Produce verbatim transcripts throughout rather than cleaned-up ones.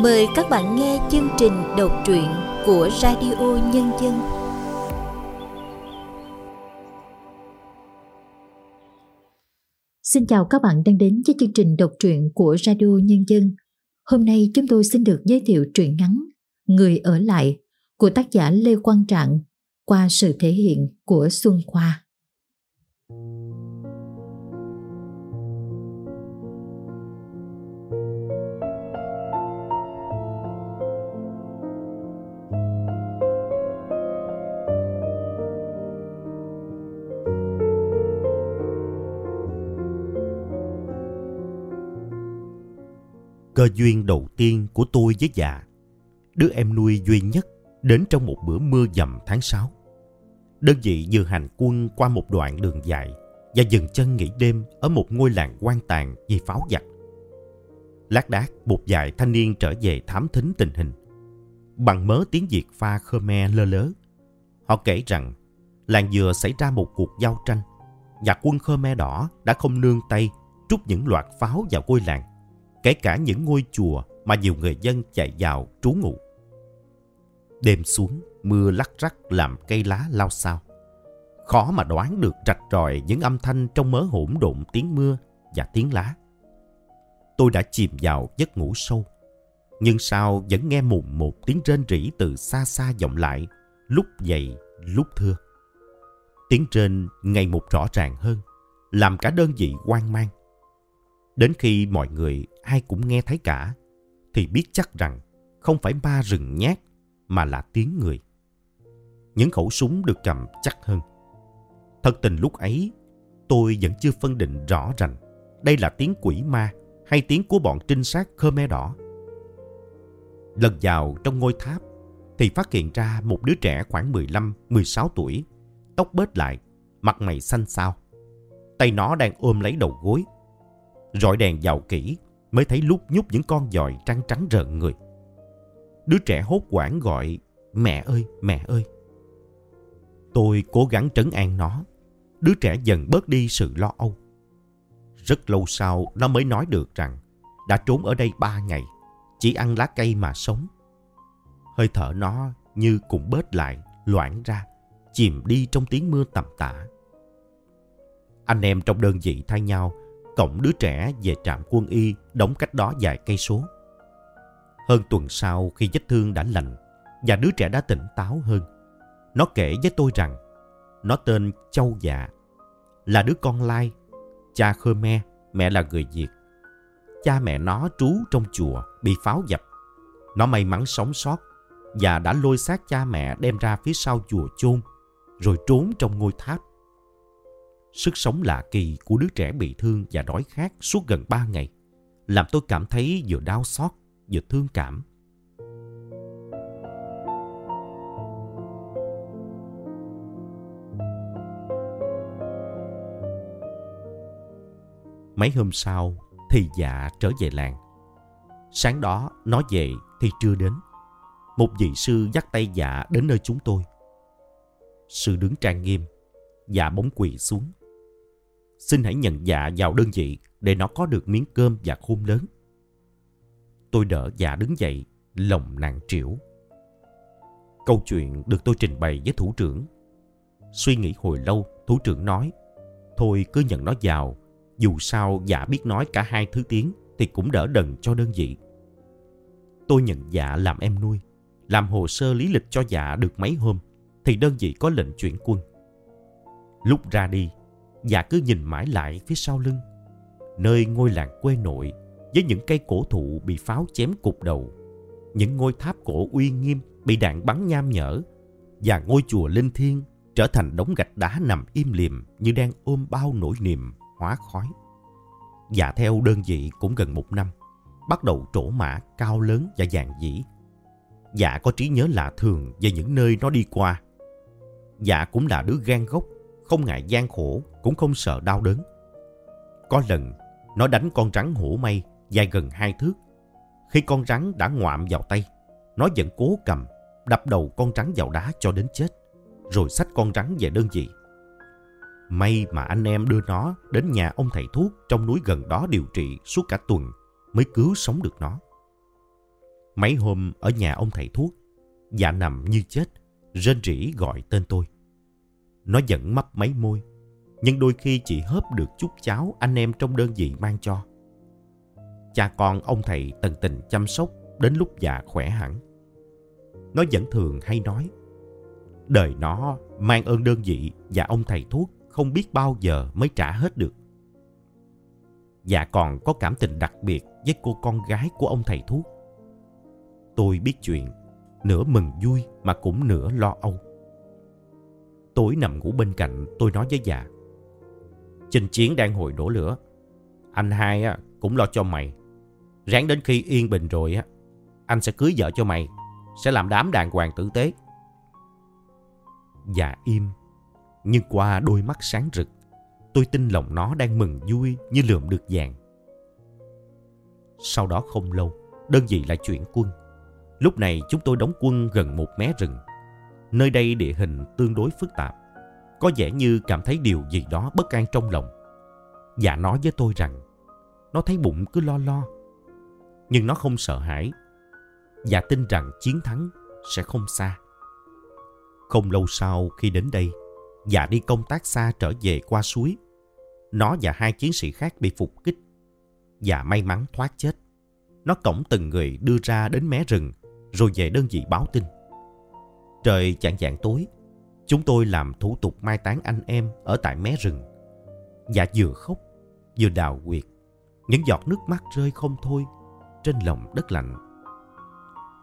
Mời các bạn nghe chương trình đọc truyện của Radio Nhân Dân. Xin chào các bạn đang đến với chương trình đọc truyện của Radio Nhân Dân. Hôm nay chúng tôi xin được giới thiệu truyện ngắn Người ở lại của tác giả Lê Quang Trạng qua sự thể hiện của Xuân Khoa. Cơ duyên đầu tiên của tôi với Dạ, đứa em nuôi duy nhất, đến trong một bữa mưa dầm tháng sáu. Đơn vị vừa hành quân qua một đoạn đường dài và dừng chân nghỉ đêm ở một ngôi làng hoang tàn vì pháo giặc. Lác đác một vài thanh niên trở về thám thính tình hình. Bằng mớ tiếng Việt pha Khmer lơ lớ, họ kể rằng làng vừa xảy ra một cuộc giao tranh và quân Khmer đỏ đã không nương tay trút những loạt pháo vào ngôi làng, kể cả những ngôi chùa mà nhiều người dân chạy vào trú ngụ. Đêm xuống, mưa lắc rắc làm cây lá lao xao. Khó mà đoán được rạch ròi những âm thanh trong mớ hỗn độn tiếng mưa và tiếng lá. Tôi đã chìm vào giấc ngủ sâu, nhưng sao vẫn nghe mùng một tiếng rên rỉ từ xa xa vọng lại, lúc dậy lúc thưa. Tiếng rên ngày một rõ ràng hơn, làm cả đơn vị hoang mang. Đến khi mọi người ai cũng nghe thấy cả, thì biết chắc rằng không phải ma rừng nhát mà là tiếng người. Những khẩu súng được cầm chắc hơn. Thật tình lúc ấy, tôi vẫn chưa phân định rõ ràng đây là tiếng quỷ ma hay tiếng của bọn trinh sát Khmer đỏ. Lần vào trong ngôi tháp, thì phát hiện ra một đứa trẻ khoảng mười lăm mười sáu tuổi, tóc bết lại, mặt mày xanh xao. Tay nó đang ôm lấy đầu gối. Rọi đèn vào kỹ mới thấy lúc nhúc những con giòi trắng trắng rợn người. Đứa trẻ hốt hoảng gọi mẹ ơi, mẹ ơi. Tôi cố gắng trấn an nó. Đứa trẻ dần bớt đi sự lo âu. Rất lâu sau nó mới nói được rằng đã trốn ở đây ba ngày, chỉ ăn lá cây mà sống. Hơi thở nó như cũng bớt lại, loãng ra, chìm đi trong tiếng mưa tầm tã. Anh em trong đơn vị thay nhau cộng đứa trẻ về trạm quân y đóng cách đó vài cây số. Hơn tuần sau, khi vết thương đã lành và đứa trẻ đã tỉnh táo hơn, nó kể với tôi rằng nó tên Châu Dạ, là đứa con lai, cha Khmer, mẹ là người Việt. Cha mẹ nó trú trong chùa bị pháo dập. Nó may mắn sống sót và đã lôi xác cha mẹ đem ra phía sau chùa chôn rồi trốn trong ngôi tháp. Sức sống lạ kỳ của đứa trẻ bị thương và đói khát suốt gần ba ngày làm tôi cảm thấy vừa đau xót vừa thương cảm. Mấy hôm sau thì Dạ trở về làng. Sáng đó nó về thì chưa đến. Một vị sư dắt tay Dạ đến nơi chúng tôi. Sư đứng trang nghiêm, Dạ bỗng quỳ xuống. Xin hãy nhận Dạ vào đơn vị để nó có được miếng cơm và khôn lớn. Tôi đỡ Dạ đứng dậy, lòng nặng trĩu. Câu chuyện được tôi trình bày với thủ trưởng. Suy nghĩ hồi lâu, thủ trưởng nói, thôi cứ nhận nó vào, dù sao Dạ biết nói cả hai thứ tiếng thì cũng đỡ đần cho đơn vị. Tôi nhận Dạ làm em nuôi, làm hồ sơ lý lịch cho Dạ được mấy hôm, thì đơn vị có lệnh chuyển quân. Lúc ra đi, Dạ cứ nhìn mãi lại phía sau lưng, nơi ngôi làng quê nội với những cây cổ thụ bị pháo chém cụp đầu, những ngôi tháp cổ uy nghiêm bị đạn bắn nham nhở và ngôi chùa linh thiêng trở thành đống gạch đá nằm im lìm như đang ôm bao nỗi niềm hóa khói. Dạ theo đơn vị cũng gần một năm, bắt đầu trổ mã cao lớn và dạn dĩ. Dạ có trí nhớ lạ thường về những nơi nó đi qua. Dạ cũng là đứa gan gốc, không ngại gian khổ, cũng không sợ đau đớn. Có lần, nó đánh con rắn hổ mây dài gần hai thước. Khi con rắn đã ngoạm vào tay, nó vẫn cố cầm, đập đầu con rắn vào đá cho đến chết, rồi xách con rắn về đơn vị. May mà anh em đưa nó đến nhà ông thầy thuốc trong núi gần đó điều trị suốt cả tuần mới cứu sống được nó. Mấy hôm ở nhà ông thầy thuốc, Dạ nằm như chết, rên rỉ gọi tên tôi. Nó vẫn mấp máy môi, nhưng đôi khi chỉ hớp được chút cháo anh em trong đơn vị mang cho. Cha con ông thầy tận tình chăm sóc đến lúc Dạ khỏe hẳn. Nó vẫn thường hay nói, đời nó mang ơn đơn vị và ông thầy thuốc không biết bao giờ mới trả hết được. Dạ còn có cảm tình đặc biệt với cô con gái của ông thầy thuốc. Tôi biết chuyện, nửa mừng vui mà cũng nửa lo âu. Tối nằm ngủ bên cạnh, tôi nói với Dạ, chinh chiến đang hồi đổ lửa, anh hai cũng lo cho mày. Ráng đến khi yên bình rồi, anh sẽ cưới vợ cho mày, sẽ làm đám đàng hoàng tử tế. Dạ im, nhưng qua đôi mắt sáng rực, tôi tin lòng nó đang mừng vui như lượm được vàng. Sau đó không lâu, đơn vị lại chuyển quân. Lúc này chúng tôi đóng quân gần một mé rừng. Nơi đây địa hình tương đối phức tạp. Có vẻ như cảm thấy điều gì đó bất an trong lòng. Dạ nói với tôi rằng nó thấy bụng cứ lo lo, nhưng nó không sợ hãi. Dạ tin rằng chiến thắng sẽ không xa. Không lâu sau khi đến đây, Dạ đi công tác xa trở về qua suối. Nó và hai chiến sĩ khác bị phục kích. Dạ may mắn thoát chết. Nó cõng từng người đưa ra đến mé rừng, rồi về đơn vị báo tin. Trời chạng vạng tối, chúng tôi làm thủ tục mai táng anh em ở tại mé rừng. Dạ vừa khóc, vừa đào huyệt. Những giọt nước mắt rơi không thôi trên lòng đất lạnh.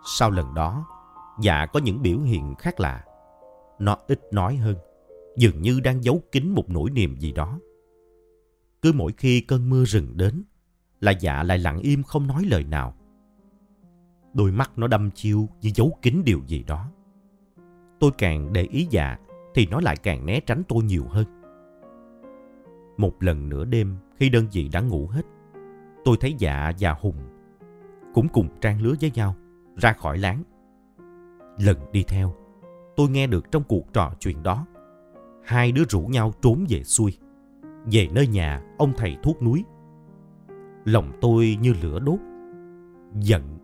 Sau lần đó, Dạ có những biểu hiện khác lạ. Nó ít nói hơn, dường như đang giấu kín một nỗi niềm gì đó. Cứ mỗi khi cơn mưa rừng đến, là Dạ lại lặng im không nói lời nào. Đôi mắt nó đăm chiêu như giấu kín điều gì đó. Tôi càng để ý Dạ thì nó lại càng né tránh tôi nhiều hơn. Một lần nửa đêm, khi đơn vị đã ngủ hết, tôi thấy Dạ và Hùng cũng cùng trang lứa với nhau ra khỏi láng. Lần đi theo, tôi nghe được trong cuộc trò chuyện đó, hai đứa rủ nhau trốn về xuôi, về nơi nhà ông thầy thuốc núi. Lòng tôi như lửa đốt, giận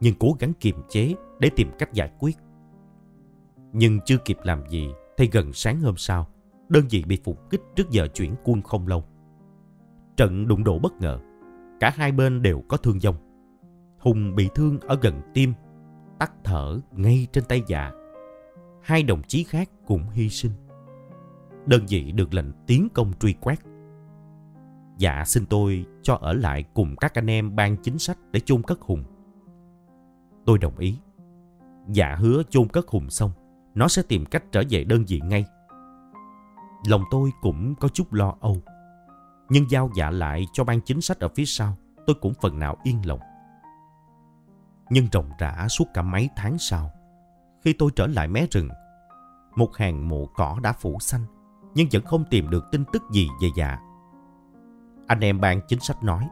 nhưng cố gắng kiềm chế để tìm cách giải quyết. Nhưng chưa kịp làm gì thì gần sáng hôm sau, đơn vị bị phục kích trước giờ chuyển quân không lâu. Trận đụng độ bất ngờ, cả hai bên đều có thương vong. Hùng bị thương ở gần tim, tắc thở ngay trên tay Dạ. Hai đồng chí khác cũng hy sinh. Đơn vị được lệnh tiến công truy quét. Dạ xin tôi cho ở lại cùng các anh em ban chính sách để chôn cất Hùng. Tôi đồng ý. Dạ hứa chôn cất Hùng xong, nó sẽ tìm cách trở về đơn vị ngay. Lòng tôi cũng có chút lo âu, nhưng giao Dạ lại cho ban chính sách ở phía sau, tôi cũng phần nào yên lòng. Nhưng ròng rã suốt cả mấy tháng sau, khi tôi trở lại mé rừng, một hàng mộ cỏ đã phủ xanh, nhưng vẫn không tìm được tin tức gì về Dạ. Anh em ban chính sách nói,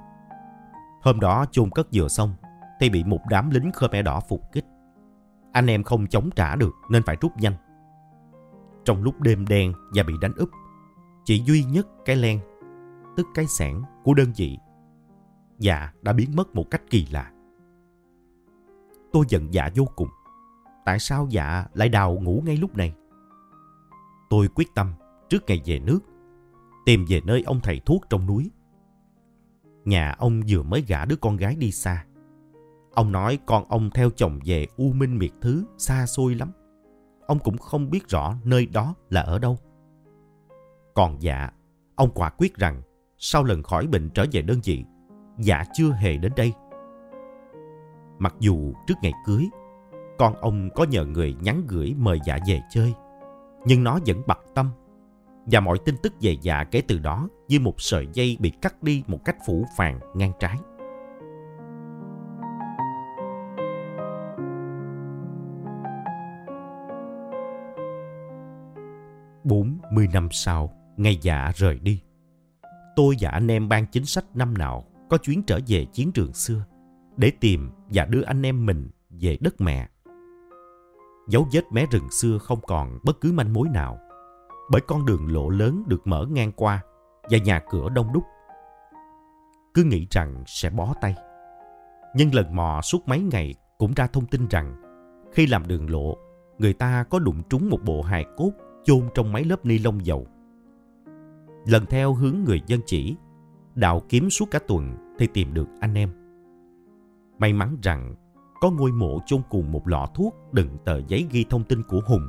hôm đó chôn cất vừa xong thì bị một đám lính Khmer đỏ phục kích. Anh em không chống trả được nên phải rút nhanh. Trong lúc đêm đen và bị đánh úp, chỉ duy nhất cái len, tức cái xẻng của đơn vị, Dạ đã biến mất một cách kỳ lạ. Tôi giận Dạ vô cùng. Tại sao Dạ lại đào ngủ ngay lúc này? Tôi quyết tâm trước ngày về nước tìm về nơi ông thầy thuốc trong núi. Nhà ông vừa mới gả đứa con gái đi xa. Ông nói con ông theo chồng về U Minh Miệt thứ xa xôi lắm. Ông cũng không biết rõ nơi đó là ở đâu. Còn Dạ, ông quả quyết rằng sau lần khỏi bệnh trở về đơn vị, Dạ chưa hề đến đây. Mặc dù trước ngày cưới, con ông có nhờ người nhắn gửi mời Dạ về chơi, nhưng nó vẫn bặt tâm. Và mọi tin tức về Dạ kể từ đó như một sợi dây bị cắt đi một cách phủ phàng ngang trái. bốn mươi năm sau, ngày Dạ rời đi, tôi và anh em ban chính sách năm nào có chuyến trở về chiến trường xưa để tìm và đưa anh em mình về đất mẹ. Dấu vết mé rừng xưa không còn bất cứ manh mối nào, bởi con đường lộ lớn được mở ngang qua và nhà cửa đông đúc. Cứ nghĩ rằng sẽ bó tay, nhưng lần mò suốt mấy ngày cũng ra thông tin rằng khi làm đường lộ, người ta có đụng trúng một bộ hài cốt chôn trong mấy lớp ni lông dầu. Lần theo hướng người dân chỉ, đạo kiếm suốt cả tuần thì tìm được anh em. May mắn rằng có ngôi mộ chôn cùng một lọ thuốc đựng tờ giấy ghi thông tin của Hùng.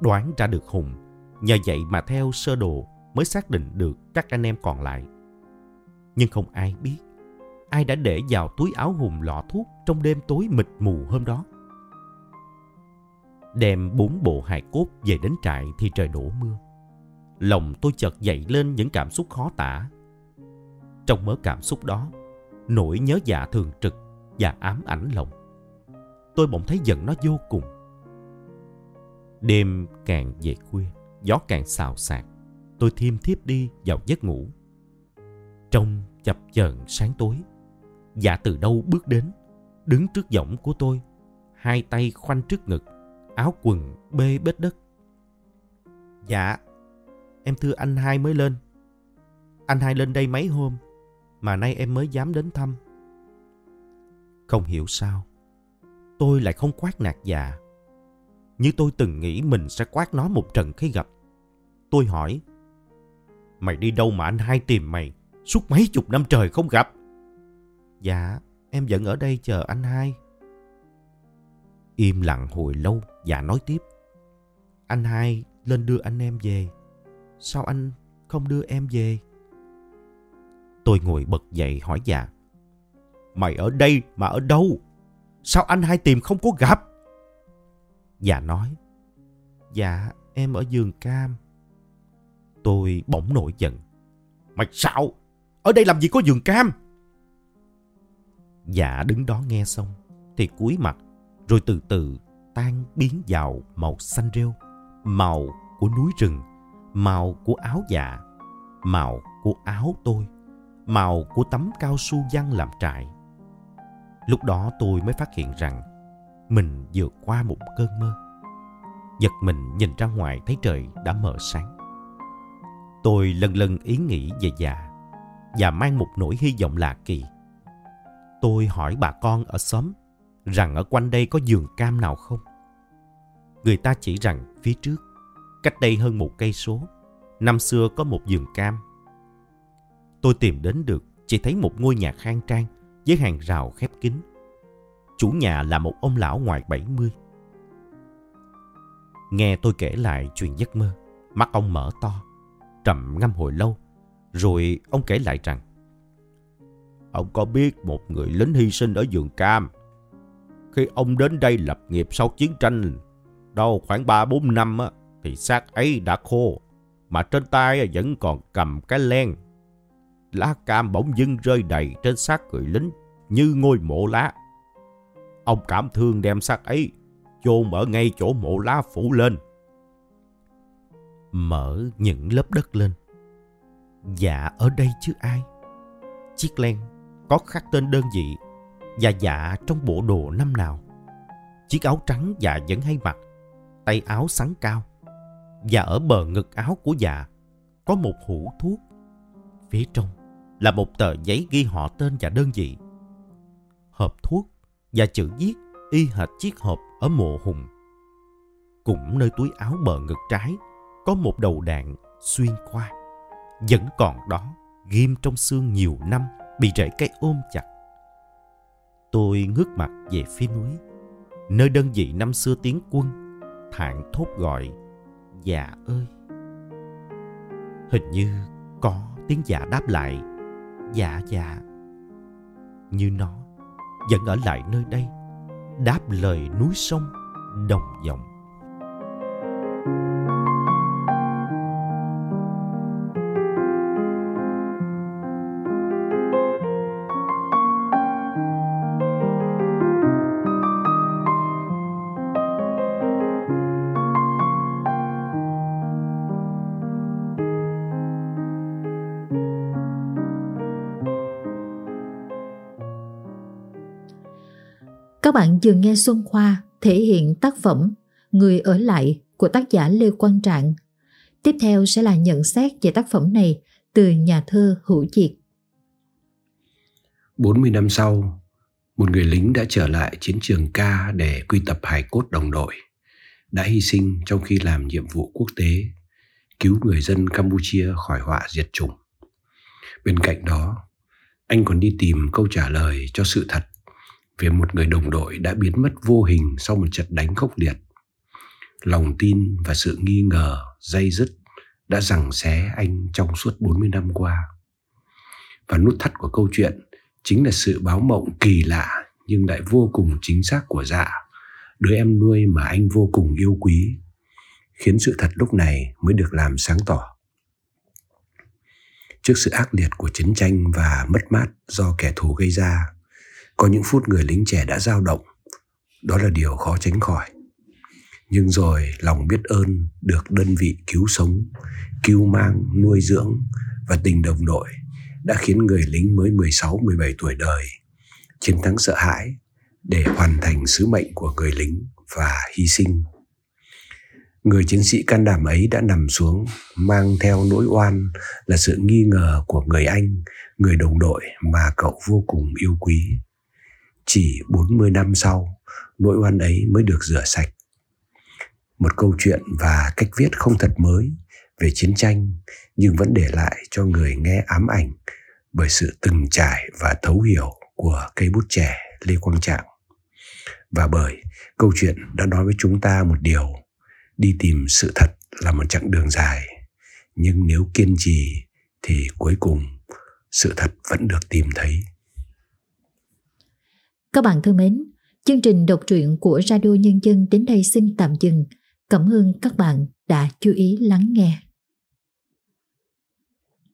Đoán ra được Hùng, nhờ vậy mà theo sơ đồ mới xác định được các anh em còn lại. Nhưng không ai biết ai đã để vào túi áo Hùng lọ thuốc trong đêm tối mịt mù hôm đó. Đem bốn bộ hài cốt về đến trại thì trời đổ mưa. Lòng tôi chợt dậy lên những cảm xúc khó tả. Trong mớ cảm xúc đó, nỗi nhớ Dạ thường trực và ám ảnh lòng. Tôi bỗng thấy giận nó vô cùng. Đêm càng về khuya, gió càng xào xạc, tôi thiêm thiếp đi vào giấc ngủ. Trong chập chờn sáng tối, Dạ từ đâu bước đến, đứng trước võng của tôi, hai tay khoanh trước ngực, áo quần bê bết đất. Dạ, em thưa anh hai mới lên. Anh hai lên đây mấy hôm, mà nay em mới dám đến thăm. Không hiểu sao, tôi lại không quát nạt Dạ, như tôi từng nghĩ mình sẽ quát nó một trận khi gặp. Tôi hỏi, mày đi đâu mà anh hai tìm mày suốt mấy chục năm trời không gặp? Dạ, em vẫn ở đây chờ anh hai. Im lặng hồi lâu, Dạ nói tiếp. Anh hai lên đưa anh em về. Sao anh không đưa em về? Tôi ngồi bật dậy hỏi Dạ. Mày ở đây mà ở đâu? Sao anh hai tìm không có gặp? Dạ nói. Dạ, em ở vườn cam. Tôi bỗng nổi giận. Mày sao? Ở đây làm gì có vườn cam? Dạ đứng đó nghe xong thì cúi mặt, rồi từ từ tan biến vào màu xanh rêu, màu của núi rừng, màu của áo Dạ, màu của áo tôi, màu của tấm cao su văng làm trại. Lúc đó tôi mới phát hiện rằng mình vừa qua một cơn mơ. Giật mình nhìn ra ngoài thấy trời đã mờ sáng. Tôi lần lần ý nghĩ về Dạ và mang một nỗi hy vọng lạ kỳ. Tôi hỏi bà con ở xóm rằng ở quanh đây có vườn cam nào không. Người ta chỉ rằng phía trước, cách đây hơn một cây số, năm xưa có một vườn cam. Tôi tìm đến được chỉ thấy một ngôi nhà khang trang với hàng rào khép kín. Chủ nhà là một ông lão ngoài bảy mươi. Nghe tôi kể lại chuyện giấc mơ, mắt ông mở to, trầm ngâm hồi lâu, rồi ông kể lại rằng ông có biết một người lính hy sinh ở vườn cam. Khi ông đến đây lập nghiệp sau chiến tranh, đâu khoảng ba bốn năm á, thì xác ấy đã khô, mà trên tay vẫn còn cầm cái len. Lá cam bỗng dưng rơi đầy trên xác người lính như ngôi mộ lá. Ông cảm thương đem xác ấy chôn ở ngay chỗ mộ lá phủ lên. Mở những lớp đất lên. Dạ ở đây chứ ai. Chiếc len có khắc tên đơn vị và Dạ trong bộ đồ năm nào. Chiếc áo trắng Dạ vẫn hay mặc, tay áo sắn cao, và ở bờ ngực áo của Dạ có một hũ thuốc. Phía trong là một tờ giấy ghi họ tên và đơn vị. Hộp thuốc và chữ viết y hệt chiếc hộp ở mộ Hùng. Cũng nơi túi áo bờ ngực trái có một đầu đạn xuyên qua, vẫn còn đó, ghim trong xương nhiều năm, bị rễ cây ôm chặt. Tôi ngước mặt về phía núi, nơi đơn vị năm xưa tiến quân, thảng thốt gọi Dạ ơi. Hình như có tiếng Dạ đáp lại, Dạ dạ. Như nó vẫn ở lại nơi đây, đáp lời núi sông đồng vọng. Các bạn vừa nghe Xuân Khoa thể hiện tác phẩm Người ở lại của tác giả Lê Quang Trạng. Tiếp theo sẽ là nhận xét về tác phẩm này từ nhà thơ Hữu Việt. bốn mươi năm sau, một người lính đã trở lại chiến trường Ca để quy tập hài cốt đồng đội đã hy sinh trong khi làm nhiệm vụ quốc tế cứu người dân Campuchia khỏi họa diệt chủng. Bên cạnh đó, anh còn đi tìm câu trả lời cho sự thật về một người đồng đội đã biến mất vô hình sau một trận đánh khốc liệt. Lòng tin và sự nghi ngờ day dứt đã giằng xé anh trong suốt bốn mươi năm qua. Và nút thắt của câu chuyện chính là sự báo mộng kỳ lạ nhưng lại vô cùng chính xác của Dạ, đứa em nuôi mà anh vô cùng yêu quý, khiến sự thật lúc này mới được làm sáng tỏ. Trước sự ác liệt của chiến tranh và mất mát do kẻ thù gây ra, có những phút người lính trẻ đã dao động. Đó là điều khó tránh khỏi. Nhưng rồi lòng biết ơn được đơn vị cứu sống, cứu mang, nuôi dưỡng và tình đồng đội đã khiến người lính mới mười sáu mười bảy tuổi đời chiến thắng sợ hãi để hoàn thành sứ mệnh của người lính và hy sinh. Người chiến sĩ can đảm ấy đã nằm xuống mang theo nỗi oan là sự nghi ngờ của người anh, người đồng đội mà cậu vô cùng yêu quý. Chỉ bốn mươi năm sau, nỗi oan ấy mới được rửa sạch. Một câu chuyện và cách viết không thật mới về chiến tranh nhưng vẫn để lại cho người nghe ám ảnh bởi sự từng trải và thấu hiểu của cây bút trẻ Lê Quang Trạng. Và bởi câu chuyện đã nói với chúng ta một điều: đi tìm sự thật là một chặng đường dài, nhưng nếu kiên trì thì cuối cùng sự thật vẫn được tìm thấy. Các bạn thân mến, chương trình đọc truyện của Radio Nhân Dân đến đây xin tạm dừng. Cảm ơn các bạn đã chú ý lắng nghe.